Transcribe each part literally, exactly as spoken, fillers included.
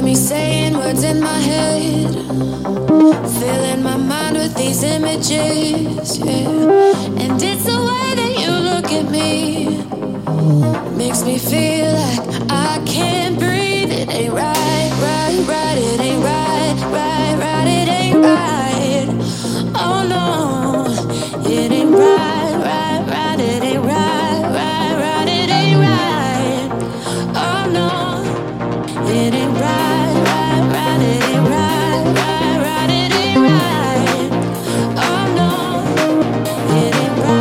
got me saying words in my head, filling my mind with these images, yeah. And it's the way that you look at me, makes me feel like I can't breathe. It ain't right, right, right. It ain't right, right, right. It ain't right. Oh no, it ain't right, right, right. It ain't right, right, right. It ain't right. Oh no, it ain't right, right, right. It ain't right, right, right. It ain't right. Oh no, it ain't right.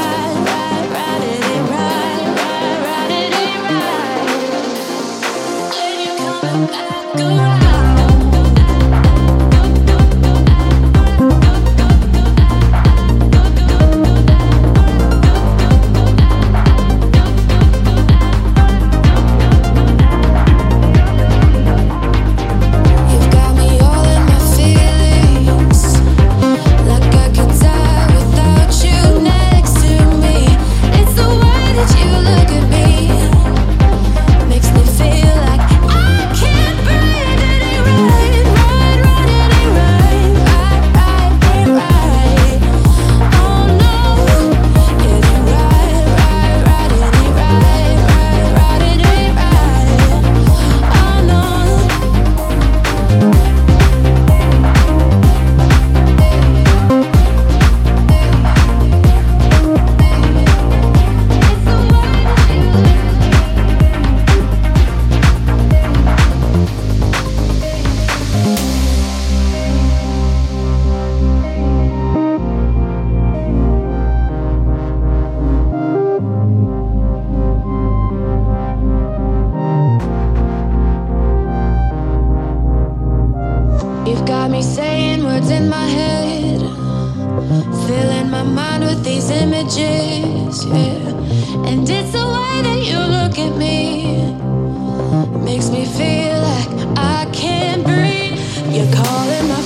You're calling my